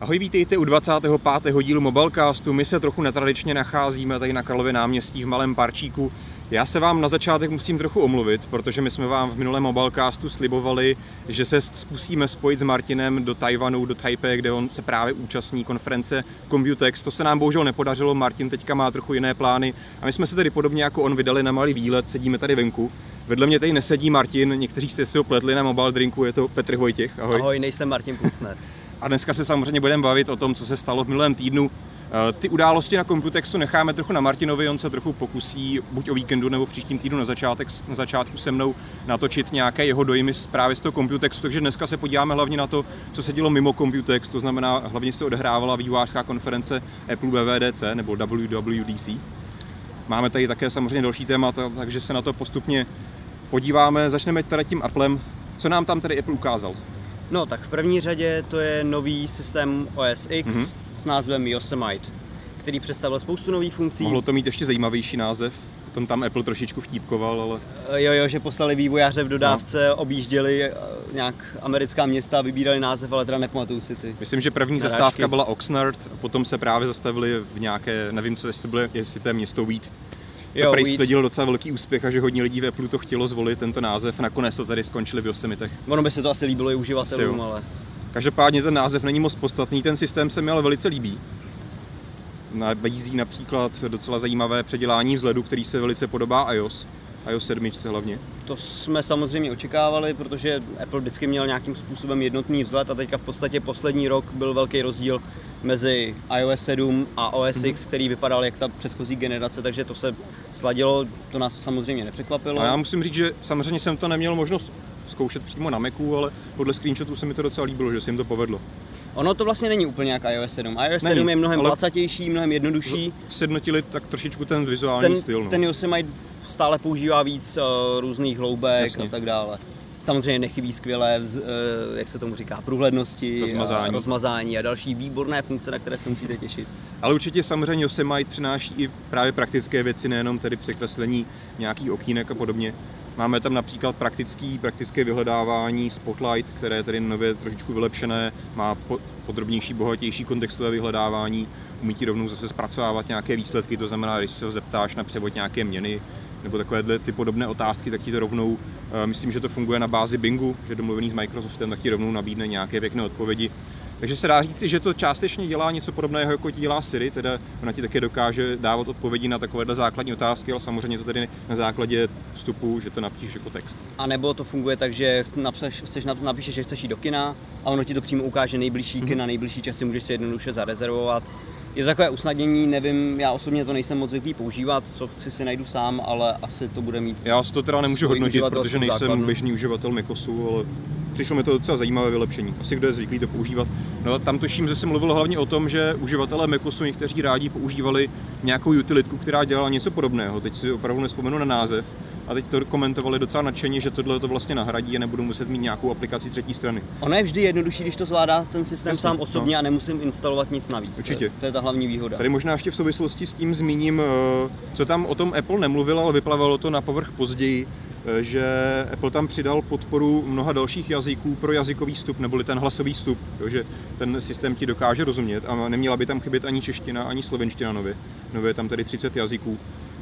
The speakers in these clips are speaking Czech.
Ahoj, vítejte u 25. dílu Mobilecastu. My se trochu netradičně nacházíme tady na Karlově náměstí v malém parčíku. Já se vám na začátek musím trochu omluvit, protože my jsme vám v minulém Mobilecastu slibovali, že se zkusíme spojit s Martinem do Tajvanu, do Taipei, kde on se právě účastní konference Computex. To se nám bohužel nepodařilo, Martin teďka má trochu jiné plány a my jsme se tady podobně jako on vydali na malý výlet, sedíme tady venku. Vedle mě tady nesedí Martin, někteří jste si ho pletli na mobile drinku, je to Petr Vojtěch. Ahoj. Ahoj, nejsem Martin Pucner. A dneska se samozřejmě budeme bavit o tom, co se stalo v minulém týdnu. Ty události na Computexu necháme trochu na Martinovi, on se trochu pokusí buď o víkendu nebo příštím týdnu na začátku se mnou natočit nějaké jeho dojmy právě z toho Computexu, takže dneska se podíváme hlavně na to, co se dělo mimo Computex, to znamená hlavně se odehrávala vývojářská konference Apple WWDC nebo WWDC. Máme tady také samozřejmě další témata, takže se na to postupně podíváme. Začneme teda tím Applem. Co nám tam tady Apple ukázal? No tak v první řadě to je nový systém OS X s názvem Yosemite, který představil spoustu nových funkcí. Mohlo to mít ještě zajímavější název, o tom tam Apple trošičku vtípkoval, ale... Jo, že poslali vývojáře v dodávce, no. Objížděli nějak americká města a vybírali název, ale teda nepamatuju si ty. Myslím, že první zastávka byla Oxnard, a potom se právě zastavili v nějaké, nevím co, jestli to je město Wheat. To prej sklidilo docela velký úspěch a že hodně lidí v Apple to chtělo zvolit tento název, nakonec to tady skončili v Yosemitech. Ono by se to asi líbilo i uživatelům, ale... Každopádně ten název není moc podstatný, ten systém se mi ale velice líbí. Nabízí například docela zajímavé předělání vzhledu, který se velice podobá iOS 7 hlavně. To jsme samozřejmě očekávali, protože Apple vždycky měl nějakým způsobem jednotný vzhled a teďka v podstatě poslední rok byl velký rozdíl mezi iOS 7 a OS X, který vypadal jak ta předchozí generace, takže to se sladilo, to nás samozřejmě nepřekvapilo. A já musím říct, že samozřejmě jsem to neměl možnost zkoušet přímo na Macu, ale podle screenshotů se mi to docela líbilo, že se jim to povedlo. Ono to vlastně není úplně jak iOS 7. iOS 7 je mnohem placatější, mnohem jednodušší. Sjednotili tak trošičku ten vizuální styl. No. Ten Yosemite stále používá víc různých hloubek. Jasně. A tak dále. Samozřejmě nechybí skvělé, jak se tomu říká, průhlednosti, rozmazání a další výborné funkce, na které se musíte těšit. Ale určitě samozřejmě Yosemite přináší i právě praktické věci, nejenom tedy překreslení nějakých okýnek a podobně. Máme tam například praktické vyhledávání Spotlight, které je tedy nově trošičku vylepšené, má podrobnější, bohatější kontextové vyhledávání, umí ti rovnou zase zpracovávat nějaké výsledky, to znamená, když se ho zeptáš na převod nějaké měny, nebo takovéhle ty podobné otázky, tak ti to rovnou, myslím, že to funguje na bázi Bingu, že domluvený s Microsoftem, tak ti rovnou nabídne nějaké pěkné odpovědi. Takže se dá říct, že to částečně dělá něco podobného, jako ti dělá Siri, teda ona ti také dokáže dávat odpovědi na takovéhle základní otázky, ale samozřejmě to tedy na základě vstupu, že to napíšeš jako text. A nebo to funguje tak, že napíšeš, že chceš jít do kina a ono ti to přímo ukáže nejbližší kina, nejbližší časy, můžeš si jednoduše zarezervovat. Je to takové usnadnění, nevím, já osobně to nejsem moc zvyklý používat, co chci si najdu sám, ale asi to bude mít. Já si to teda nemůžu hodnotit, protože nejsem běžný uživatel MacOSu, ale přišlo mi to docela zajímavé vylepšení. Asi kdo je zvyklý to používat. No tam tuším, že se mluvilo hlavně o tom, že uživatelé MacOSu někteří rádi používali nějakou utilitku, která dělala něco podobného. Teď si opravdu nevzpomenu na název. A teď to komentovali docela nadšeně, že tohle to vlastně nahradí a nebudu muset mít nějakou aplikaci třetí strany. Ono je vždy jednodušší, když to zvládá ten systém sám osobně a nemusím instalovat nic navíc. Určitě. To je ta hlavní výhoda. Tady možná ještě v souvislosti s tím zmíním, co tam o tom Apple nemluvil, ale vyplavalo to na povrch později, že Apple tam přidal podporu mnoha dalších jazyků pro jazykový vstup, neboli ten hlasový vstup, že ten systém ti dokáže rozumět a neměla by tam chybět ani čeština, ani slovenština nově. Nově je tam tady 30 jazyků.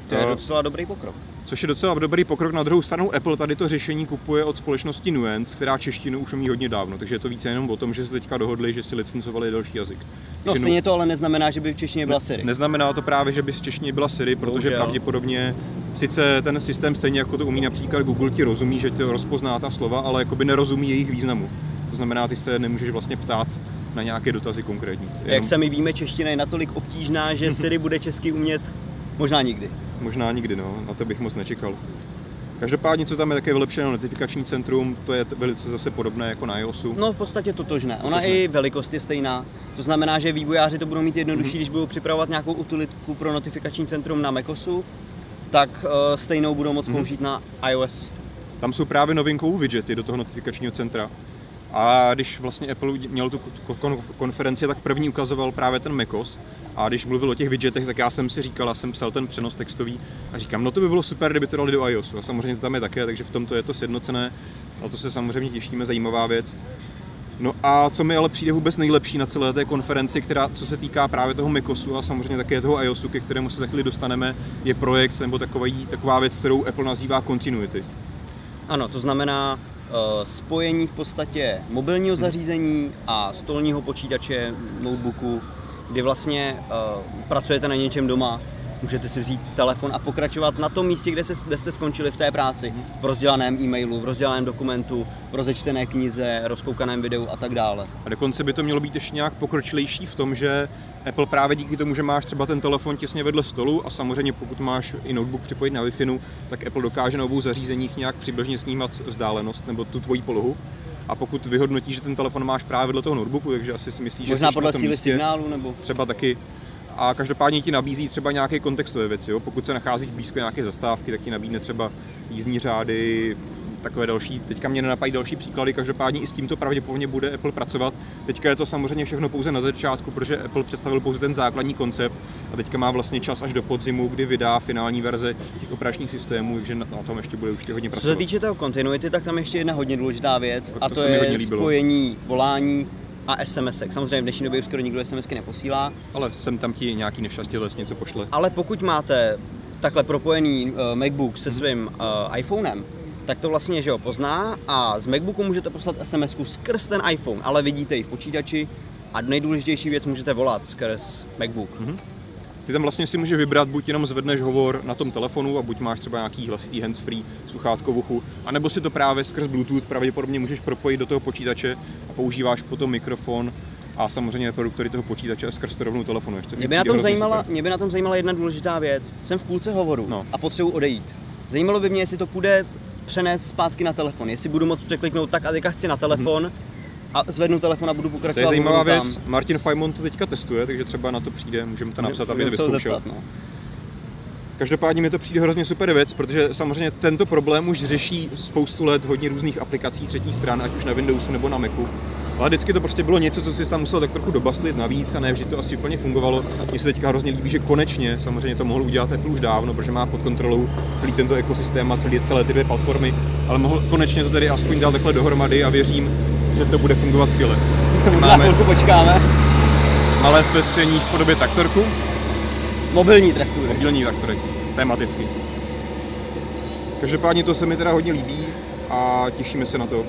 To je docela dobrý pokrok. Což je docela dobrý pokrok. Na druhou stranu Apple tady to řešení kupuje od společnosti Nuance, která češtinu už umí hodně dávno, takže je to více jenom o tom, že se teďka dohodli, že si licencovali další jazyk. No stejně to ale neznamená, že by v češtině byla Siri. Neznamená to právě, že by v češtině byla Siri, protože pravděpodobně sice ten systém stejně jako to umí například Google ti rozumí, že ti rozpozná ta slova, ale jakoby nerozumí jejich významu. To znamená, ty se nemůžeš vlastně ptát na nějaké dotazy konkrétní. Jak sami víme, čeština je natolik obtížná, že Siri bude česky umět možná nikdy. Možná nikdy, no. Na to bych moc nečekal. Každopádně, co tam je také vylepšené notifikační centrum, to je velice zase podobné jako na iOSu. No v podstatě totožné. Ona i velikost je stejná. To znamená, že vývojáři to budou mít jednodušší, když budou připravovat nějakou utilitku pro notifikační centrum na macOSu, tak stejnou budou moct použít na iOS. Tam jsou právě novinkou widgety do toho notifikačního centra. A když vlastně Apple měl tu konferenci, tak první ukazoval právě ten macOS. A když mluvil o těch widgetech, tak já jsem si říkal, já jsem psal ten přenos textový a říkám, no to by bylo super, kdyby to dali do iOSu. A samozřejmě to tam je také, takže v tomto je to sjednocené. Na to se samozřejmě těšíme, zajímavá věc. No a co mi ale přijde vůbec nejlepší na celé té konferenci, která, co se týká právě toho MacOSu a samozřejmě také toho iOSu, ke kterému se za chvíli dostaneme, je projekt nebo taková věc, kterou Apple nazývá Continuity. Ano, to znamená spojení v podstatě mobilního zařízení a stolního počítače, notebooku, kdy vlastně pracujete na něčem doma, můžete si vzít telefon a pokračovat na tom místě, kde jste skončili v té práci, v rozdělaném e-mailu, v rozdělaném dokumentu, v rozečtené knize, rozkoukaném videu a tak dále. A dokonce by to mělo být ještě nějak pokročilejší v tom, že Apple právě díky tomu, že máš třeba ten telefon těsně vedle stolu a samozřejmě pokud máš i notebook připojit na Wi-Fi, tak Apple dokáže na obou zařízeních nějak přibližně snímat vzdálenost nebo tu tvoji polohu. A pokud vyhodnotíš, že ten telefon máš právě vedle toho notebooku, takže asi si myslíš, že možná podle síly signálu nebo třeba taky. A každopádně ti nabízí třeba nějaké kontextové věci, jo? Pokud se nacházíš blízko nějaké zastávky, tak ti nabídne třeba jízdní řády, takové další, teďka mě nenapají další příklady, každopádně i s tímto pravděpodobně bude Apple pracovat. Teďka je to samozřejmě všechno pouze na začátku, protože Apple představil pouze ten základní koncept a teďka má vlastně čas až do podzimu, kdy vydá finální verze těch operačních systémů, takže na tom ještě bude určitě hodně pracovat. Co se týče toho Continuity, tak tam ještě jedna hodně důležitá věc a to je spojení volání a SMS. Samozřejmě v dnešní době už skoro nikdo SMSky neposílá. Ale sem tam ti nějaký nešťastilec něco pošle. Ale pokud máte takhle propojený MacBook se svým iPhonem, tak to vlastně, že ho pozná a z MacBooku můžete poslat SMSku skrz ten iPhone, ale vidíte ji v počítači a nejdůležitější věc, můžete volat skrz MacBook. Mm-hmm. Ty tam vlastně si může vybrat, buď jenom zvedneš hovor na tom telefonu a buď máš třeba nějaký hlasitý handsfree sluchátko v uchu, anebo si to právě skrz Bluetooth pravděpodobně můžeš propojit do toho počítače a používáš potom mikrofon a samozřejmě produktory toho počítače a skrz to rovnou telefonu. Mě by na tom zajímala jedna důležitá věc. Jsem v půlce hovoru a potřebuji odejít. Zajímalo by mě, jestli to půjde přenést zpátky na telefon, jestli budu moct překliknout tak a teďka chci na telefon, a zvednu telefon a budu pokračovat. To je zajímavá věc. Martin Fajmon to teďka testuje, takže třeba na to přijde, můžeme to napsat, aby to vyzkoušel. Každopádně mi to přijde hrozně super věc, protože samozřejmě tento problém už řeší spoustu let hodně různých aplikací třetí stran, ať už na Windowsu nebo na Macu. Ale vždycky to prostě bylo něco, co si tam musel tak trochu dobastlit navíc a ne vždy to asi úplně fungovalo. Mně se teďka hrozně líbí, že konečně samozřejmě to mohl udělat Apple už dávno, protože má pod kontrolou celý tento ekosystém a celé ty dvě platformy, ale mohl konečně to tady aspoň dát takhle dohromady a věřím, že to bude fungovat skvěle. Máme chvilku počkáme. Malé zpestření v podobě traktorku. Mobilní traktorek, tematicky. Každopádně to se mi teda hodně líbí a těšíme se na to.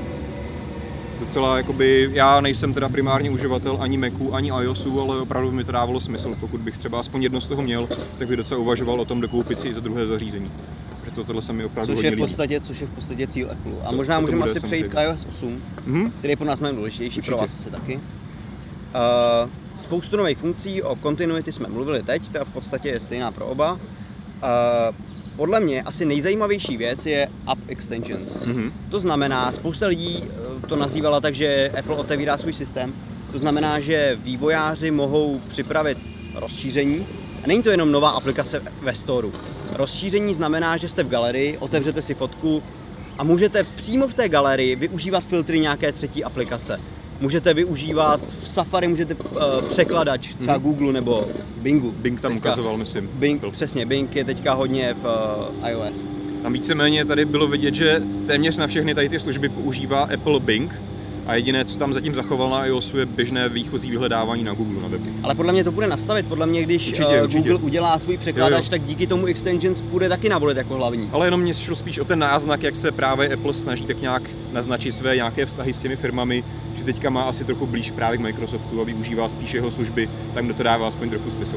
Docela jakoby, já nejsem teda primárně uživatel ani Macu, ani iOSu, ale opravdu by mi to dávalo smysl. Pokud bych třeba aspoň jedno z toho měl, tak bych docela uvažoval o tom dokoupit si i to druhé zařízení. Protože tohle se mi opravdu hodně líbí. Což je v podstatě cíl Apple. A to, možná můžeme asi přejít k iOS 8, který je pro nás mnohem důležitější, pro vás asi taky. Spoustu nových funkcí, o Continuity jsme mluvili teď, ta v podstatě je stejná pro oba. Podle mě asi nejzajímavější věc je App Extensions. To znamená, spousta lidí to nazývala tak, že Apple otevírá svůj systém. To znamená, že vývojáři mohou připravit rozšíření. A není to jenom nová aplikace ve storu. Rozšíření znamená, že jste v galerii, otevřete si fotku a můžete přímo v té galerii využívat filtry nějaké třetí aplikace. Můžete využívat v Safari, můžete překladač třeba Google nebo Bingu. Bing tam teďka ukazoval, myslím. Bing je teďka hodně v iOS. Tam víceméně tady bylo vidět, že téměř na všechny tady ty služby používá Apple Bing a jediné, co tam zatím zachoval na iOSu, je běžné výchozí vyhledávání na Google na webu. Ale podle mě to bude nastavit, když určitě. Google udělá svůj překladač, tak díky tomu Extensions bude taky navolit jako hlavní. Ale jenom mě šlo spíš o ten náznak, jak se právě Apple snaží tak nějak naznačit své nějaké vztahy s těmi firmami, že teďka má asi trochu blíž právě k Microsoftu a využívá spíš jeho služby, tam kdo to dává aspoň trochu smysl.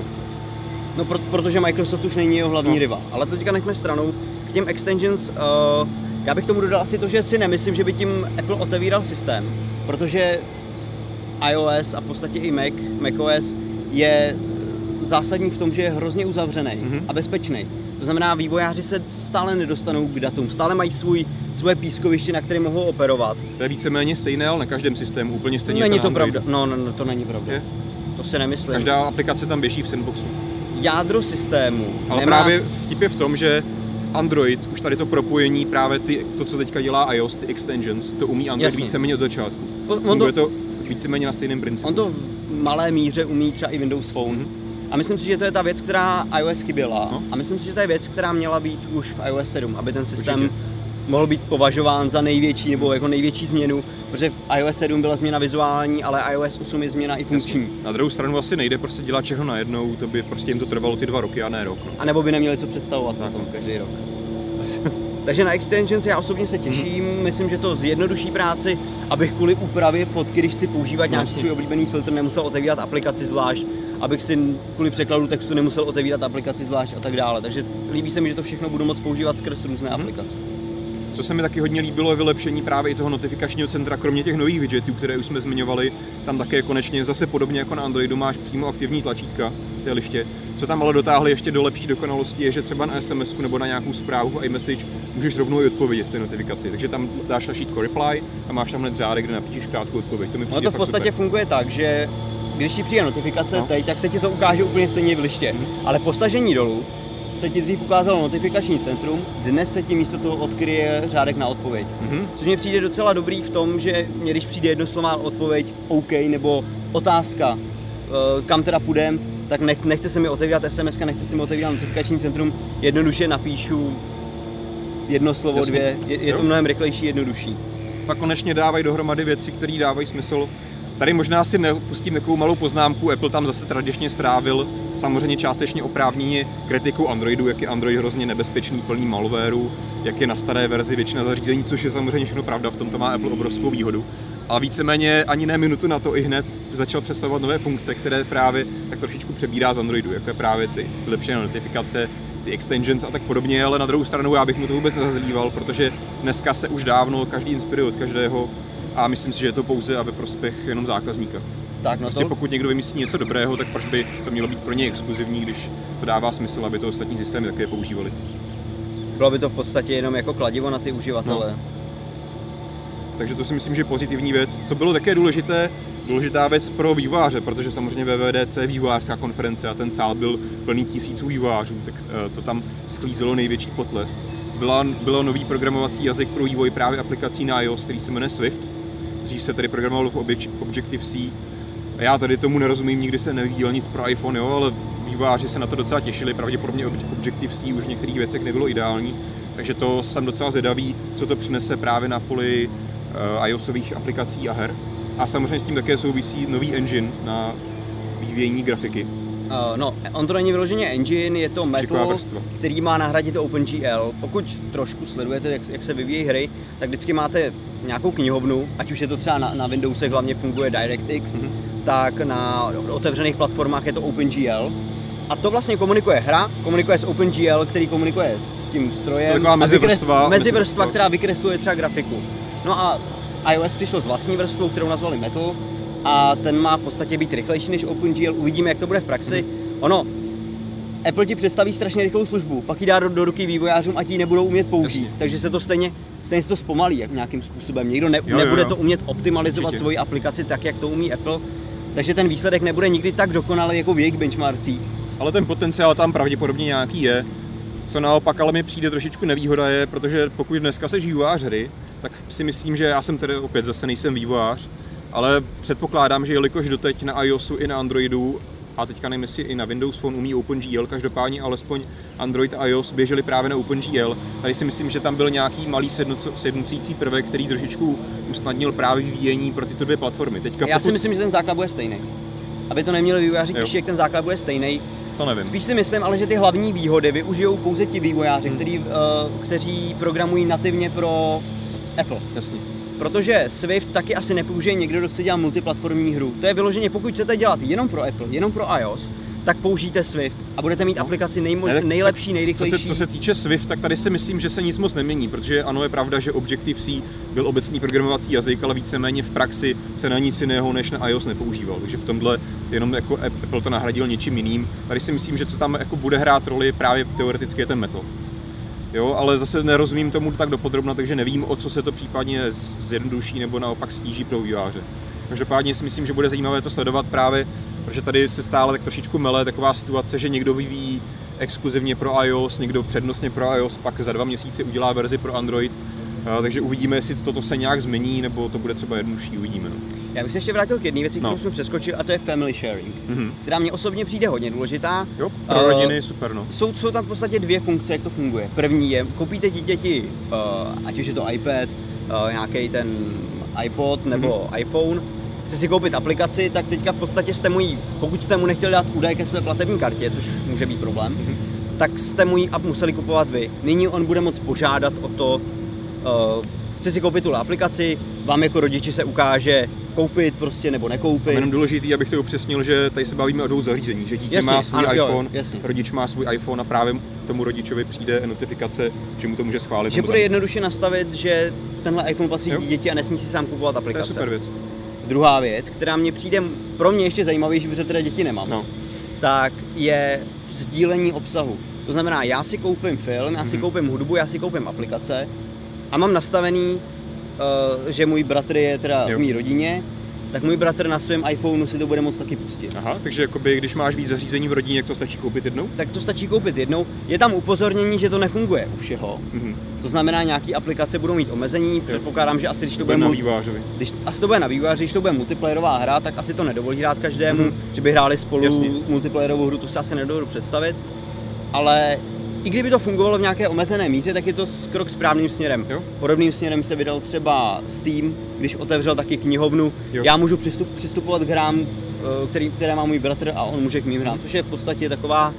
No protože Microsoft už není jeho hlavní rival, ale to teďka nechme stranou. K těm Extensions já bych tomu dodal asi to, že si nemyslím, že by tím Apple otevíral systém, protože iOS a v podstatě i macOS je zásadní v tom, že je hrozně uzavřený a bezpečný. To znamená, vývojáři se stále nedostanou k datům, stále mají svoje pískoviště, na které mohou operovat. To je víceméně stejné, ale na každém systému úplně stejně. Není to pravda. No, to není pravda. Je? To si nemyslím. Každá aplikace tam běží v sandboxu. Jádro systému. Ale právě vtip je v tom, že Android, už tady to propojení, právě to, co teďka dělá iOS, ty extensions, to umí Android víceméně od začátku. Funguje to víceméně na stejném principu. On to v malé míře umí třeba i Windows Phone. A myslím si, že to je ta věc, která iOS chyběla. A myslím si, že to je věc, která měla být už v iOS 7, aby ten systém mohl být považován za největší nebo jako největší změnu, protože v iOS 7 byla změna vizuální, ale iOS 8 je změna i funkční. Jasně. Na druhou stranu asi nejde prostě dělat všechno najednou, to by prostě jim to trvalo ty 2 roky a ne rok. No. A nebo by neměli co představovat na tom každý rok. Takže na extensions já osobně se těším, myslím, že to zjednoduší práci, abych kvůli úpravě fotky, když chci používat nějaký svůj oblíbený filtr, nemusel otevírat aplikaci zvlášť, abych si kvůli překladu textu nemusel otevírat aplikaci zvlášť a tak dále. Takže líbí se mi, že to všechno budu moc používat skrz různé aplikace. Co se mi taky hodně líbilo, je vylepšení právě i toho notifikačního centra, kromě těch nových widgetů, které už jsme zmiňovali, tam také konečně zase podobně jako na Androidu máš přímo aktivní tlačítka v té liště. Co tam ale dotáhli ještě do lepší dokonalosti je, že třeba na SMS-ku nebo na nějakou zprávu v iMessage můžeš rovnou i odpovědět v té notifikaci. Takže tam dáš tlačítko reply a máš tam hned řádek, kde napíšeš krátkou odpověď. To mi přijde fakt super. No to v podstatě funguje tak, že když ti přijde notifikace teď, tak se ti to ukáže úplně stejně v liště, ale po stažení dolů se ti dřív ukázalo notifikační centrum, dnes se ti místo toho odkryje řádek na odpověď. Což mi přijde docela dobrý v tom, že mě, když přijde jednoslovná odpověď OK nebo otázka, kam teda půjdem, tak nechce se mi otevírat SMS, nechce se mi otevírat notifikační centrum, jednoduše napíšu jedno slovo, dvě, je to mnohem rychlejší, jednodušší. Pak konečně dávají dohromady věci, které dávají smysl. Tady možná si nepustím takovou malou poznámku, Apple tam zase tradičně strávil, samozřejmě částečně oprávněně, kritikou Androidu, jak je Android hrozně nebezpečný, plný malwareu, jak je na staré verzi většina zařízení, což je samozřejmě všechno pravda, v tomto má Apple obrovskou výhodu. A víceméně ani ne minutu na to i hned začal představovat nové funkce, které právě tak trošičku přebírá z Androidu, jako je právě ty vylepšené notifikace, ty extensions a tak podobně, ale na druhou stranu já bych mu to vůbec nezazlíval, protože dneska se už dávno každý inspiruje od každého. A myslím si, že je to pouze a ve prospěch jenom zákazníka. Tak no prostě to... Pokud někdo vymyslí něco dobrého, tak proč by to mělo být pro něj exkluzivní, když to dává smysl, aby to ostatní systémy také používali. Bylo by to v podstatě jenom jako kladivo na ty uživatele. No. Takže to si myslím, že je pozitivní věc. Co bylo také důležitá věc pro vývojáře, protože samozřejmě WWDC je vývojářská konference a ten sál byl plný tisíců vývojářů, tak to tam sklízelo největší potlesk. Bylo nový programovací jazyk pro vývoj právě aplikací na iOS, který se jmenuje Swift. Dřív se tady programovalo v Objective-C. Já tady tomu nerozumím, nikdy se neviděl nic pro iPhone, jo, ale vývojáři se na to docela těšili, pravděpodobně Objective-C už v některých věcech nebylo ideální, takže to jsem docela zvědavý, co to přinese právě na poli iOSových aplikací a her. A samozřejmě s tím také souvisí nový engine na vyvíjení grafiky. No, on to není vyloženě engine, je to Metal, který má nahradit OpenGL. Pokud trošku sledujete, jak se vyvíjí hry, tak vždycky máte nějakou knihovnu, ať už je to třeba na Windowsech, hlavně funguje DirectX, tak na otevřených platformách je to OpenGL. A to vlastně komunikuje hra, komunikuje s OpenGL, který komunikuje s tím strojem. Taková mezivrstva, která vykresluje třeba grafiku. No a iOS přišlo s vlastní vrstvou, kterou nazvali Metal. A ten má v podstatě být rychlejší než OpenGL, uvidíme, jak to bude v praxi. Ono, Apple ti představí strašně rychlou službu, pak ji dá do ruky vývojářům a ti ji nebudou umět použít, takže se to stejně se to zpomalí jak nějakým způsobem. Někdo nebude to umět optimalizovat svoji aplikaci tak, jak to umí Apple, takže ten výsledek nebude nikdy tak dokonalý jako v jejich benchmarkcích. Ale ten potenciál tam pravděpodobně nějaký je. Co naopak ale mi přijde trošičku nevýhoda je, protože pokud dneska seš vývojář hry, tak si myslím, že já jsem tedy opět zase nejsem vývojář. Ale předpokládám, že jelikož doteď na iOSu i na Androidu, a teďka nevím, jestli i na Windows Phone umí OpenGL, každopádně alespoň Android a iOS běželi právě na OpenGL. Tady si myslím, že tam byl nějaký malý sednucící prvek, který trošičku usnadnil právě vyvíjení pro tyto dvě platformy. Já si myslím, že ten základ bude stejný. Aby to neměli vývojáři těžší, jak ten základ bude stejný. To nevím. Spíš si myslím, ale že ty hlavní výhody využijou pouze ti vývojáři, kteří programují nativně pro Apple. Jasně. Protože Swift taky asi nepoužije někdo, kdo chce dělat multiplatformní hru. To je vyloženě, pokud chcete dělat jenom pro Apple, jenom pro iOS, tak použijte Swift a budete mít aplikaci nejlepší, nejrychlejší. Co se týče Swift, tak tady si myslím, že se nic moc nemění, protože ano, je pravda, že Objective-C byl obecný programovací jazyk, ale víceméně v praxi se na nic jiného než na iOS nepoužíval. Takže v tomhle jenom jako Apple to nahradil něčím jiným. Tady si myslím, že co tam jako bude hrát roli právě teoreticky je ten Metal. Jo, ale zase nerozumím tomu tak dopodrobna, takže nevím, o co se to případně zjednoduší nebo naopak stíží pro vývojáře. Každopádně si myslím, že bude zajímavé to sledovat právě, protože tady se stále tak trošičku mele taková situace, že někdo vyvíjí exkluzivně pro iOS, někdo přednostně pro iOS, pak za 2 měsíce udělá verzi pro Android. Takže uvidíme, jestli toto se nějak změní, nebo to bude třeba jednodušší, uvidíme. No. Já bych se ještě vrátil k jedné věci, kterou jsme přeskočili, a to je family sharing, která mě osobně přijde hodně důležitá. Jo, pro rodiny je super, no. Jsou tam v podstatě dvě funkce, jak to funguje. První je, koupíte dítěti, ať už je to iPad, nějaký ten iPod nebo iPhone, chce si koupit aplikaci, tak teďka v podstatě jste mu ji, pokud jste mu nechtěli dát údaje ke své platební kartě, což může být problém, tak jste mu ji app museli kupovat vy. Nyní on bude moct požádat o to, chce si koupit tu aplikaci, vám jako rodiči se ukáže koupit prostě nebo nekoupit. A jenom důležitý, abych to upřesnil, že tady se bavíme o dvou zařízení, že dítě má svůj iPhone, rodič má svůj iPhone a právě tomu rodičovi přijde notifikace, že mu to může schválit. Že bude jednoduše nastavit, že tenhle iPhone patří dítěti a nesmí si sám kupovat aplikace. To je super věc. Druhá věc, která mě přijde pro mě ještě zajímavější, protože teda děti nemám, tak je sdílení obsahu. To znamená, já si koupím film, já si koupím hudbu, já si koupím aplikace a mám nastavený, že můj bratr je teda v mý rodině, tak můj bratr na svém iPhoneu si to bude moct taky pustit. Aha, takže jakoby, když máš víc zařízení v rodině, to stačí koupit jednou? Tak to stačí koupit jednou. Je tam upozornění, že to nefunguje u všeho. To znamená, nějaké aplikace budou mít omezení. Předpokládám, že asi když to bude na vývojáři. Asi to bude na vývojáři, když to bude multiplayerová hra, tak asi to nedovolí hrát každému, že by hráli spolu multiplayerovou hru, to si asi nedovedu představit. Ale i kdyby to fungovalo v nějaké omezené míře, tak je to krok správným směrem. Podobným směrem se vydal třeba Steam, když otevřel taky knihovnu. Já můžu přistupovat k hrám, které má můj bratr, a on může k mým hrám, což je v podstatě taková...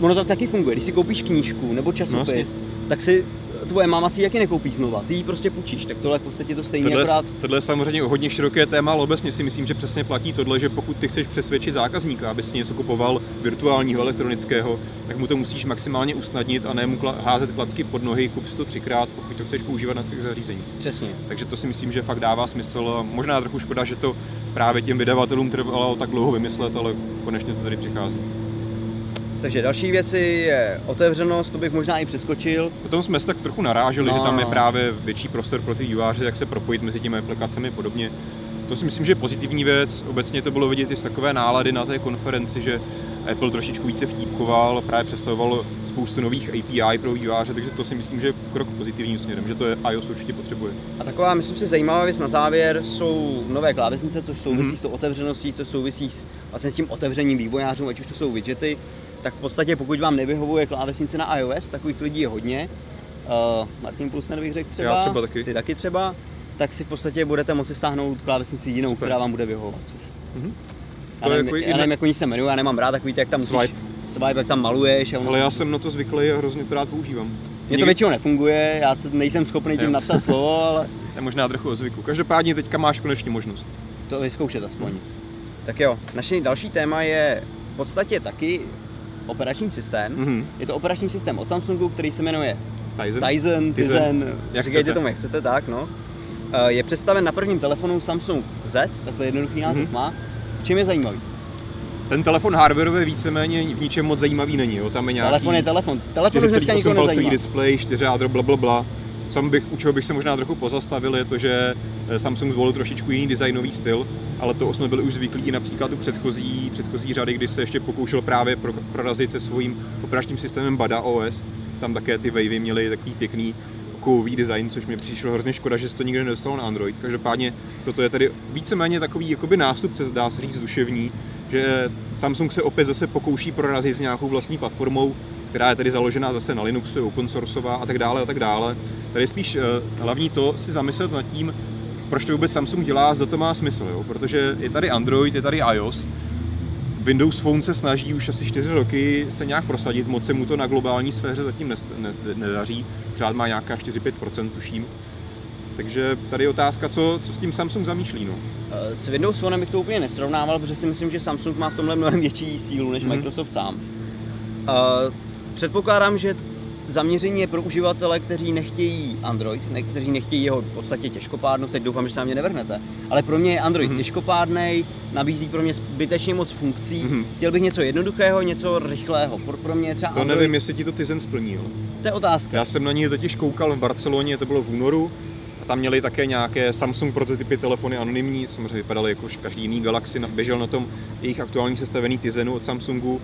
Ono to taky funguje, když si koupíš knížku nebo časopis, tak si tvoje máma si taky nekoupí znova, ty ji prostě půjčíš, tak tohle v podstatě to stejně akorát... Tohle je samozřejmě hodně široké téma, ale obecně si myslím, že přesně platí tohle, že pokud ty chceš přesvědčit zákazníka, aby si něco kupoval virtuálního, elektronického, tak mu to musíš maximálně usnadnit a ne mu házet klacky pod nohy, kup si to třikrát, pokud to chceš používat na těch zařízeních. Přesně. Takže to si myslím, že fakt dává smysl. Možná trochu škoda, že to právě těm vydavatelům trvalo tak dlouho vymyslet, ale konečně to tady přichází. Takže další věci je otevřenost, to bych možná i přeskočil. Potom jsme se tak trochu naráželi, že tam je právě větší prostor pro ty vývojáře, jak se propojit mezi těmi aplikacemi a podobně. To si myslím, že je pozitivní věc. Obecně to bylo vidět i z takové nálady na té konferenci, že Apple trošičku více vtípkoval, právě představoval spoustu nových API pro vývojáře, takže to si myslím, že je krok pozitivním směrem, že to je iOS určitě potřebuje. A taková, myslím si, zajímavá věc na závěr jsou nové klávesnice, což souvisí s tou otevřeností, což souvisí vlastně s tím otevřením vývojářům, ať už to jsou widgety. Tak v podstatě, pokud vám nevyhovuje klávesnice na iOS, takových lidí je hodně. Martin Plusner bych řekl třeba. Já třeba taky. Ty taky třeba. Tak si v podstatě budete moci stáhnout klávesnici jinou, která vám bude vyhovovat. Já nevím, jako jak oni se jmenují, já nemám rád takový, jak tam swipe, jak tam maluješ. Ale já jsem na to zvyklý a hrozně to rád používám. Mně to většinou nefunguje, já nejsem schopný tím napsat slovo, ale... To je možná trochu o zvyku. Každopádně teďka máš konečně možnost. To vyzkoušet aspoň. Tak jo, naše další téma je v podstatě taky operační systém. Je to operační systém od Samsungu, který se jmenuje Tizen. Říkejte tomu, jak chcete, tak no. Je představen na prvním telefonu Samsung Z, takhle jednoduchý název má. V čem je zajímavý? Ten telefon hardwareově víceméně v ničem moc zajímavý není, jo, tam je nějaký... Telefon je telefon. Telefon už dneska nikoho nezajímá. 48-palcový displej, 4 jádro, blablabla. U čeho bych se možná trochu pozastavil, je to, že Samsung zvolil trošičku jiný designový styl, ale to jsme byli už zvyklí i například u předchozí řady, kdy se ještě pokoušel právě prorazit se svým operačním systémem BadaOS. Tam také ty wavy měly takový pěkný kovový design, což mi přišlo hrozně škoda, že se to nikdy nedostalo na Android. Každopádně toto je tady víceméně takový jakoby nástupce, dá se říct, duševní, že Samsung se opět zase pokouší prorazit s nějakou vlastní platformou, která je tedy založená zase na Linuxu, open sourceová a tak dále a tak dále. Tady je spíš hlavní to si zamyslet nad tím, proč to vůbec Samsung dělá, zda to má smysl, jo? Protože je tady Android, je tady iOS, Windows Phone se snaží už asi 4 roky se nějak prosadit, moc se mu to na globální sféře zatím nedaří, pořád má nějaká 4-5%, tuším. Takže tady je otázka, co s tím Samsung zamýšlí, no? S Windows Phone bych to úplně nesrovnával, protože si myslím, že Samsung má v tomhle mnohem větší sílu než Microsoft sám. Předpokládám, že zaměření je pro uživatele, kteří nechtějí Android, kteří nechtějí jeho v podstatě těžkopádnost, teď doufám, že se na mě nevrhnete, ale pro mě je Android těžkopádnej, nabízí pro mě zbytečně moc funkcí, chtěl bych něco jednoduchého, něco rychlého, pro mě je třeba to Android... Nevím, jestli ti to Tizen splní, to je otázka. Já jsem na ní totiž koukal v Barceloně, to bylo v únoru, a tam měli také nějaké Samsung prototypy telefony anonymní, samozřejmě vypadaly jako každý jiný Galaxy, běžel na tom jejich aktuální sestavený Tizenu od Samsungu.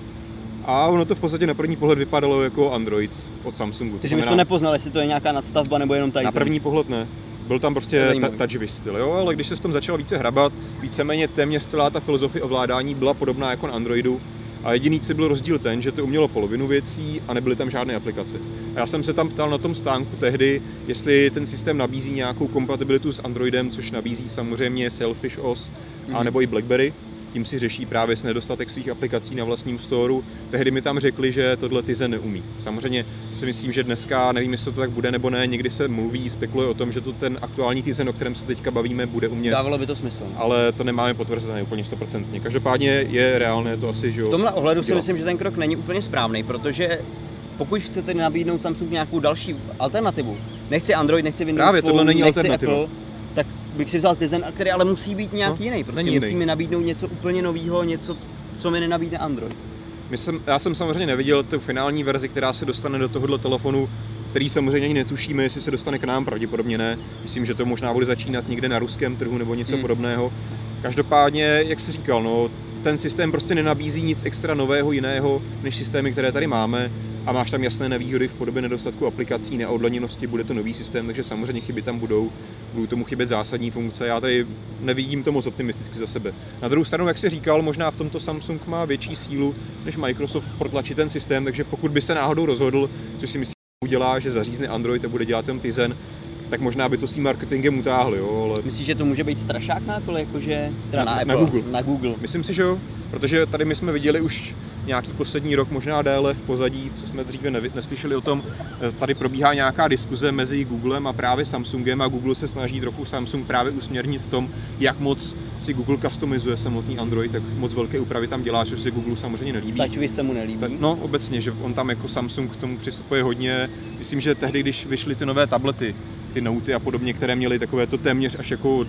A ono to v podstatě na první pohled vypadalo jako Android od Samsungu. Takže byste to nepoznal, jestli to je nějaká nadstavba nebo jenom Tizen? Na první pohled ne. Byl tam prostě touch vy styl, jo, ale když se v tom začal více hrabat, víceméně téměř celá ta filozofie ovládání byla podobná jako na Androidu. A jediný co byl rozdíl ten, že to umělo polovinu věcí a nebyly tam žádné aplikace. A já jsem se tam ptal na tom stánku tehdy, jestli ten systém nabízí nějakou kompatibilitu s Androidem, což nabízí samozřejmě Selfish OS a nebo i BlackBerry. Tím si řeší právě s nedostatek svých aplikací na vlastním storu. Tehdy mi tam řekli, že tohle Tizen neumí. Samozřejmě si myslím, že dneska, nevím, jestli to tak bude nebo ne, někdy se mluví, spekuluje o tom, že to ten aktuální Tizen, o kterém se teďka bavíme, bude umět. Dávalo by to smysl. Ale to nemáme potvrzené úplně 100%. Každopádně je reálné to asi, že v tomhle ohledu si myslím, že ten krok není úplně správný, protože pokud chcete nabídnout Samsung nějakou další alternativu, nechci Android, nechci Windows Phone, tohle není alternativa. Apple, tak bych si vzal Tizen, který ale musí být nějak jiný, protože musí mi nabídnout něco úplně nového, něco, co mi nenabídne Android. Já jsem samozřejmě neviděl tu finální verzi, která se dostane do tohohle telefonu, který samozřejmě ani netušíme, jestli se dostane k nám, pravděpodobně ne. Myslím, že to možná bude začínat někde na ruském trhu nebo něco podobného. Každopádně, jak jsi říkal, ten systém prostě nenabízí nic extra nového, jiného, než systémy, které tady máme. A máš tam jasné nevýhody v podobě nedostatku aplikací, neodlaněnosti, bude to nový systém, takže samozřejmě chyby tam budou, budou tomu chybět zásadní funkce, já tady nevidím to moc optimisticky za sebe. Na druhou stranu, jak jsi říkal, možná v tomto Samsung má větší sílu, než Microsoft protlačit ten systém, takže pokud by se náhodou rozhodl, což si myslím, že udělá, že zařízne Android a bude dělat ten Tizen, tak možná by to s tím marketingem utáhli, jo, ale... Myslíš, že to může být strašák na Apple, jakože... Na Google. Myslím si, že jo, protože tady my jsme viděli už nějaký poslední rok, možná déle v pozadí, co jsme dříve neslyšeli o tom, tady probíhá nějaká diskuze mezi Googlem a právě Samsungem a Google se snaží trochu Samsung právě usměrnit v tom, jak moc si Google customizuje samotný Android, tak moc velké úpravy tam dělá, což se Google samozřejmě nelíbí. Tačovi se mu nelíbí. No obecně, že on tam jako Samsung k tomu přistupuje hodně, myslím, že tehdy, když vyšly ty nové tablety, ty Noty a podobně, které měly takové to téměř až jako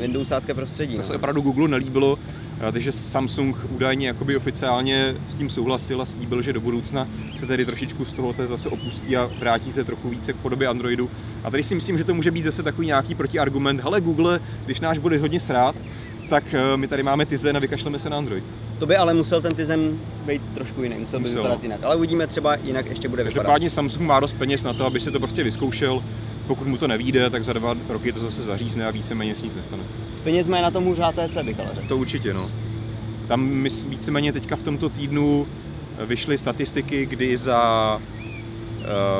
Windowsácké prostředí. To se opravdu Google nelíbilo, takže Samsung údajně jakoby oficiálně s tím souhlasil a slíbil, že do budoucna se tedy trošičku z toho zase opustí a vrátí se trochu více k podobě Androidu. A tady si myslím, že to může být zase takový nějaký protiargument. Hele Google, když náš budeš hodně srát, tak my tady máme Tizen a vykašleme se na Android. To by ale musel ten Tizen být trošku jiný, musel by vypadat jinak. Ale uvidíme, třeba jinak ještě bude vypadat. Každopádně Samsung má dost peněz na to, aby si to prostě vyzkoušel. Pokud mu to nevíde, tak za 2 roky to zase zařízne a víceméně s nic nestane. S penězmi na tom hůř HTC bych ale řekl. To určitě, no. Tam my víceméně teďka v tomto týdnu vyšly statistiky, kdy za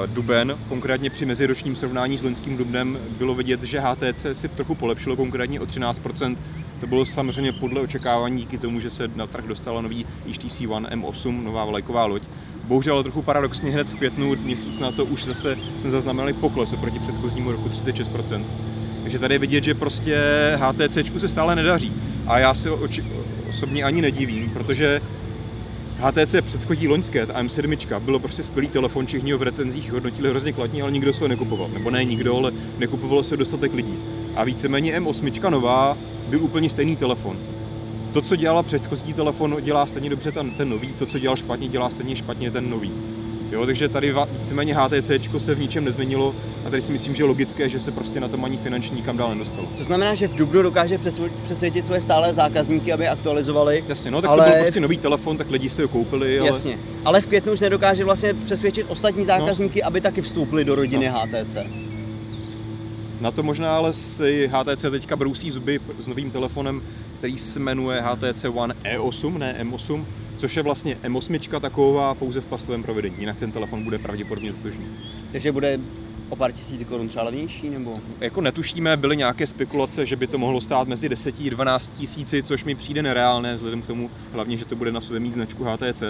duben, konkrétně při meziročním srovnání s loňským dubnem, bylo vidět, že HTC si trochu polepšilo, konkrétně o 13%. To bylo samozřejmě podle očekávání díky tomu, že se na trh dostala nový HTC One M8, nová vlajková loď. Bohužel trochu paradoxně hned v květnu, měsíc na to už zase jsme zaznamenali pokles oproti předchozímu roku 36%. Takže tady je vidět, že prostě HTCčku se stále nedaří. A já se osobně ani nedivím, protože HTC předchozí loňské, ta M7, bylo prostě skvělý telefon, všichni ho v recenzích hodnotili hrozně kladně, ale nikdo se ho nekupoval. Nebo ne nikdo, ale nekupovalo se dostatek lidí. A víceméně M8 nová byl úplně stejný telefon. To, co dělala předchozí telefon, dělá stejně dobře ten nový, to, co dělal špatně, dělá stejně špatně ten nový. Jo, takže tady víceméně HTCčko se v ničem nezměnilo a tady si myslím, že je logické, že se prostě na tom ani finančně nikam dál nedostalo. To znamená, že v dubnu dokáže přesvědčit své stálé zákazníky, aby aktualizovali. Jasně, no tak ale... to byl prostě nový telefon, tak lidi si ho koupili. Ale... Jasně, ale v květnu už nedokáže vlastně přesvědčit ostatní zákazníky, aby taky vstoupili do rodiny HTC. Na to možná ale si HTC teďka brousí zuby s novým telefonem, který se jmenuje HTC One E8, ne M8, což je vlastně M8 taková pouze v plastovém provedení, jinak ten telefon bude pravděpodobně totožný. Takže bude o pár tisíc korun třeba levnější, nebo? Jako netušíme, byly nějaké spekulace, že by to mohlo stát mezi 10 a 12 tisíci, což mi přijde nereálné, vzhledem k tomu hlavně, že to bude na sobě mít značku HTC.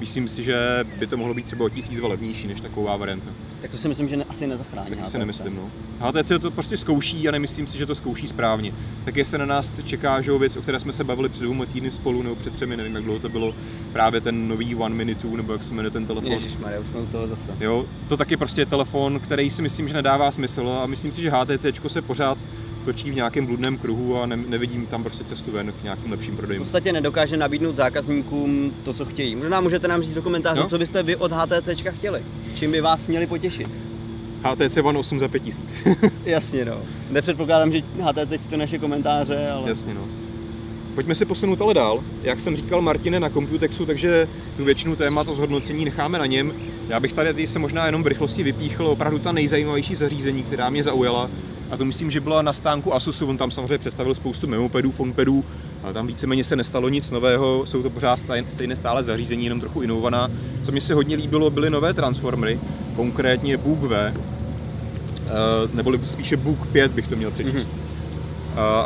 Myslím si, že by to mohlo být třeba o 1000 levnější než taková varianta. Tak to si myslím, že asi nezachrání. Tak to si nemyslím, no. HTC to prostě zkouší a nemyslím si, že to zkouší správně. Tak jestli na nás čeká, že věc, o které jsme se bavili před 2 týdny spolu nebo před 3, nevím, jak dlouho to bylo, právě ten nový One Minute nebo jak se jmenuje ten telefon. Ježišmarja, už jsme u toho zase. Jo, to taky prostě telefon, který si myslím, že nedává smysl a myslím si, že HTCčko se pořád točí v nějakém bludném kruhu a nevidím tam prostě cestu ven k nějakým lepším prodejům. V podstatě nedokáže nabídnout zákazníkům to, co chtějí. Možná můžete nám říct do komentářů, co byste vy od HTCčka chtěli. Čím by vás měli potěšit? HTC One 8 za 5000. Jasně no. Nepředpokládám, že HTC čte naše komentáře, ale... Jasně no. Pojďme se posunout ale dál. Jak jsem říkal, Martine, na Computexu, takže tu většinu témat a zhodnocení necháme na něm. Já bych tady se možná jenom v rychlosti vypíchl opravdu ta nejzajímavější zařízení, která mě zaujala. A to myslím, že byla na stánku Asusu, on tam samozřejmě představil spoustu memopadů, fonepadů, ale tam víceméně se nestalo nic nového, jsou to pořád stejné stále zařízení, jenom trochu inovovaná. Co mi se hodně líbilo, byly nové transformery, konkrétně Book V, nebo spíše Book 5 bych to měl přečíst.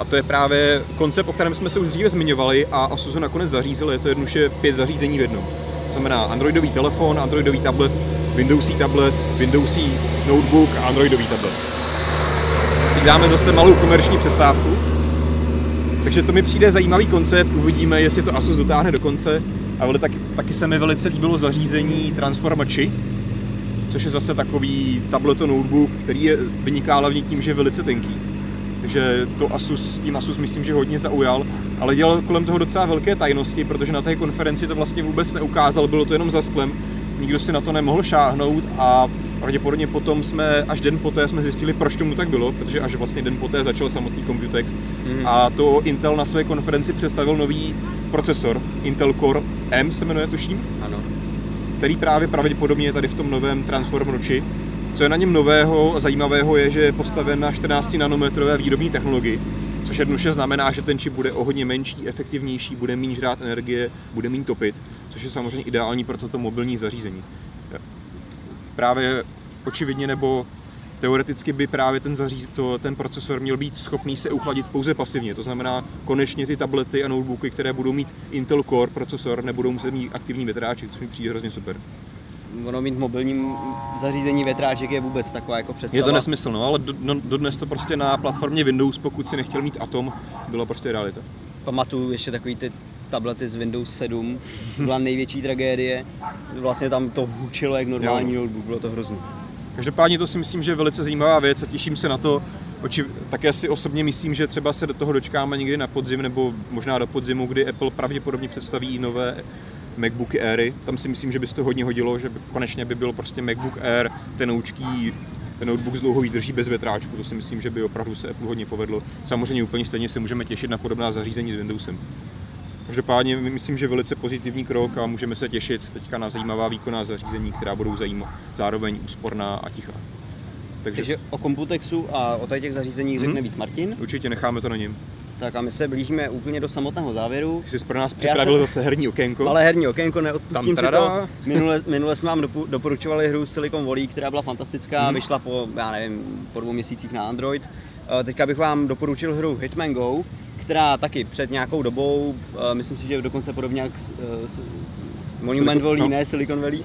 A to je právě koncept, o kterém jsme se už dříve zmiňovali a Asus ho nakonec zařízil, je to jednoduše 5 zařízení v jednom. To znamená androidový telefon, androidový tablet, Windowsí notebook a androidový tablet. Teď dáme zase malou komerční přestávku. Takže to mi přijde zajímavý koncept, uvidíme, jestli to Asus dotáhne do konce. Ale taky se mi velice líbilo zařízení Transformer Qi, což je zase takový tableto notebook, který je vyniká hlavně tím, že je velice tenký. Takže to Asus, tím Asus myslím, že hodně zaujal, ale dělal kolem toho docela velké tajnosti, protože na té konferenci to vlastně vůbec neukázal, bylo to jenom za sklem, nikdo si na to nemohl šáhnout a pravděpodobně potom až den poté jsme zjistili, proč tomu tak bylo, protože až vlastně den poté začal samotný Computex a to Intel na své konferenci představil nový procesor, Intel Core M se jmenuje, tuším, ano. Který právě pravděpodobně je tady v tom novém Transformeru Qi. Co je na něm nového a zajímavého je, že je postaven na 14 nanometrové výrobní technologii, což jednoduše znamená, že ten čip bude o hodně menší, efektivnější, bude méně žrát energie, bude méně topit, což je samozřejmě ideální pro toto mobilní zařízení. Právě očividně nebo teoreticky by právě ten procesor měl být schopný se uchladit pouze pasivně, to znamená konečně ty tablety a notebooky, které budou mít Intel Core procesor, nebudou muset mít aktivní větráček, což mi přijde hrozně super. Ono mít mobilním zařízení větráček je vůbec taková jako představa. Je to nesmysl, no, ale dodnes to prostě na platformě Windows, pokud si nechtěl mít Atom, byla prostě realita. Pamatuju ještě takový ty tablety z Windows 7, byla největší tragédie, vlastně tam to hučilo jak normální notebook, bylo to hrozné. Každopádně to si myslím, že je velice zajímavá věc a těším se na to. Také si osobně myslím, že třeba se do toho dočkáme někdy na podzim nebo možná do podzimu, kdy Apple pravděpodobně představí nové MacBooky Airy, tam si myslím, že by se to hodně hodilo, že konečně by byl prostě MacBook Air, ten notebook z dlouho vydrží bez větráčku, to si myslím, že by opravdu se Apple hodně povedlo. Samozřejmě úplně stejně se můžeme těšit na podobná zařízení s Windowsem. Každopádně myslím, že velice pozitivní krok a můžeme se těšit teďka na zajímavá výkonná zařízení, která budou zároveň úsporná a tichá. Takže o Computexu a o těch zařízeních řekne víc Martin. Určitě necháme to na něm. Tak a my se blížíme úplně do samotného závěru. Jsi pro nás připravil zase herní okénko. Ale herní okénko, neodpustím si to. Minule jsme vám doporučovali hru Silicon Valley, která byla fantastická, vyšla po, já nevím, po 2 měsících na Android. Teďka bych vám doporučil hru Hitman Go, která taky před nějakou dobou, myslím si, že dokonce podobně jak Silicon Valley,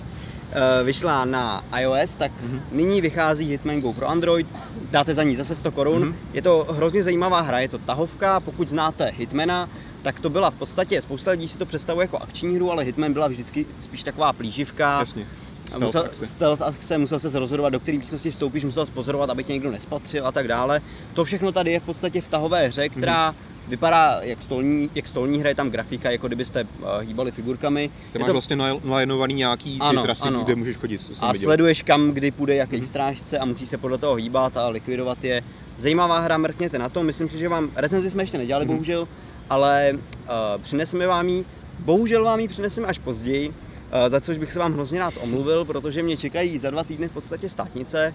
vyšla na iOS, tak nyní vychází Hitman Go pro Android, dáte za ní zase 100 korun. Je to hrozně zajímavá hra, je to tahovka, pokud znáte Hitmana, tak to byla v podstatě, spousta lidí si to představuje jako akční hru, ale Hitman byla vždycky spíš taková plíživka. Jasně. Stealth akce, musel se rozhodovat, do které místnosti vstoupíš, musel pozorovat, aby tě někdo nespatřil a tak dále. To všechno tady je v podstatě v tahové hře, která vypadá jak stolní hra, je tam grafika, jako kdybyste hýbali figurkami. Ty máš vlastně nalajnovaný nějaký trasy, kde můžeš chodit, co jsem viděl. Sleduješ kam, kdy půjde jaký strážce a musíš se podle toho hýbat a likvidovat je. Zajímavá hra, mrkněte na to, myslím si, že vám recenzi jsme ještě nedělali, bohužel, ale přineseme vám ji, bohužel vám ji přineseme až později. Za což bych se vám hrozně rád omluvil, protože mě čekají za 2 týdny v podstatě státnice.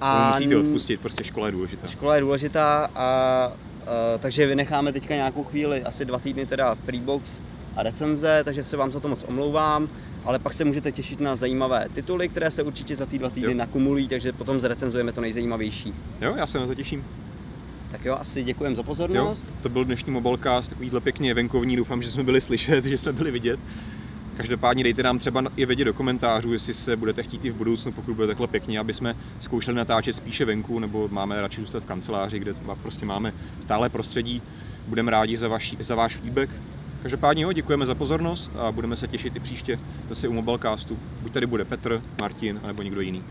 A musíte odpustit, prostě škola je důležitá. Škola je důležitá a takže vynecháme teďka nějakou chvíli, asi 2 týdny teda freebox a recenze, takže se vám za to moc omlouvám, ale pak se můžete těšit na zajímavé tituly, které se určitě za ty 2 týdny nakumulují, takže potom zrecenzujeme to nejzajímavější. Jo, já se na to těším. Tak jo, asi děkujem za pozornost. Jo, to byl dnešní Mobilecast, takovýhle pěkně venkovní, doufám, že jsme byli slyšet, že jsme byli vidět. Každopádně dejte nám třeba i vědět do komentářů, jestli se budete chtít i v budoucnu, pokud bude takhle pěkně, aby jsme zkoušeli natáčet spíše venku, nebo máme radši zůstat v kanceláři, kde prostě máme stále prostředí. Budeme rádi za váš feedback. Každopádně děkujeme za pozornost a budeme se těšit i příště zase u Mobilecastu. Buď tady bude Petr, Martin, anebo někdo jiný.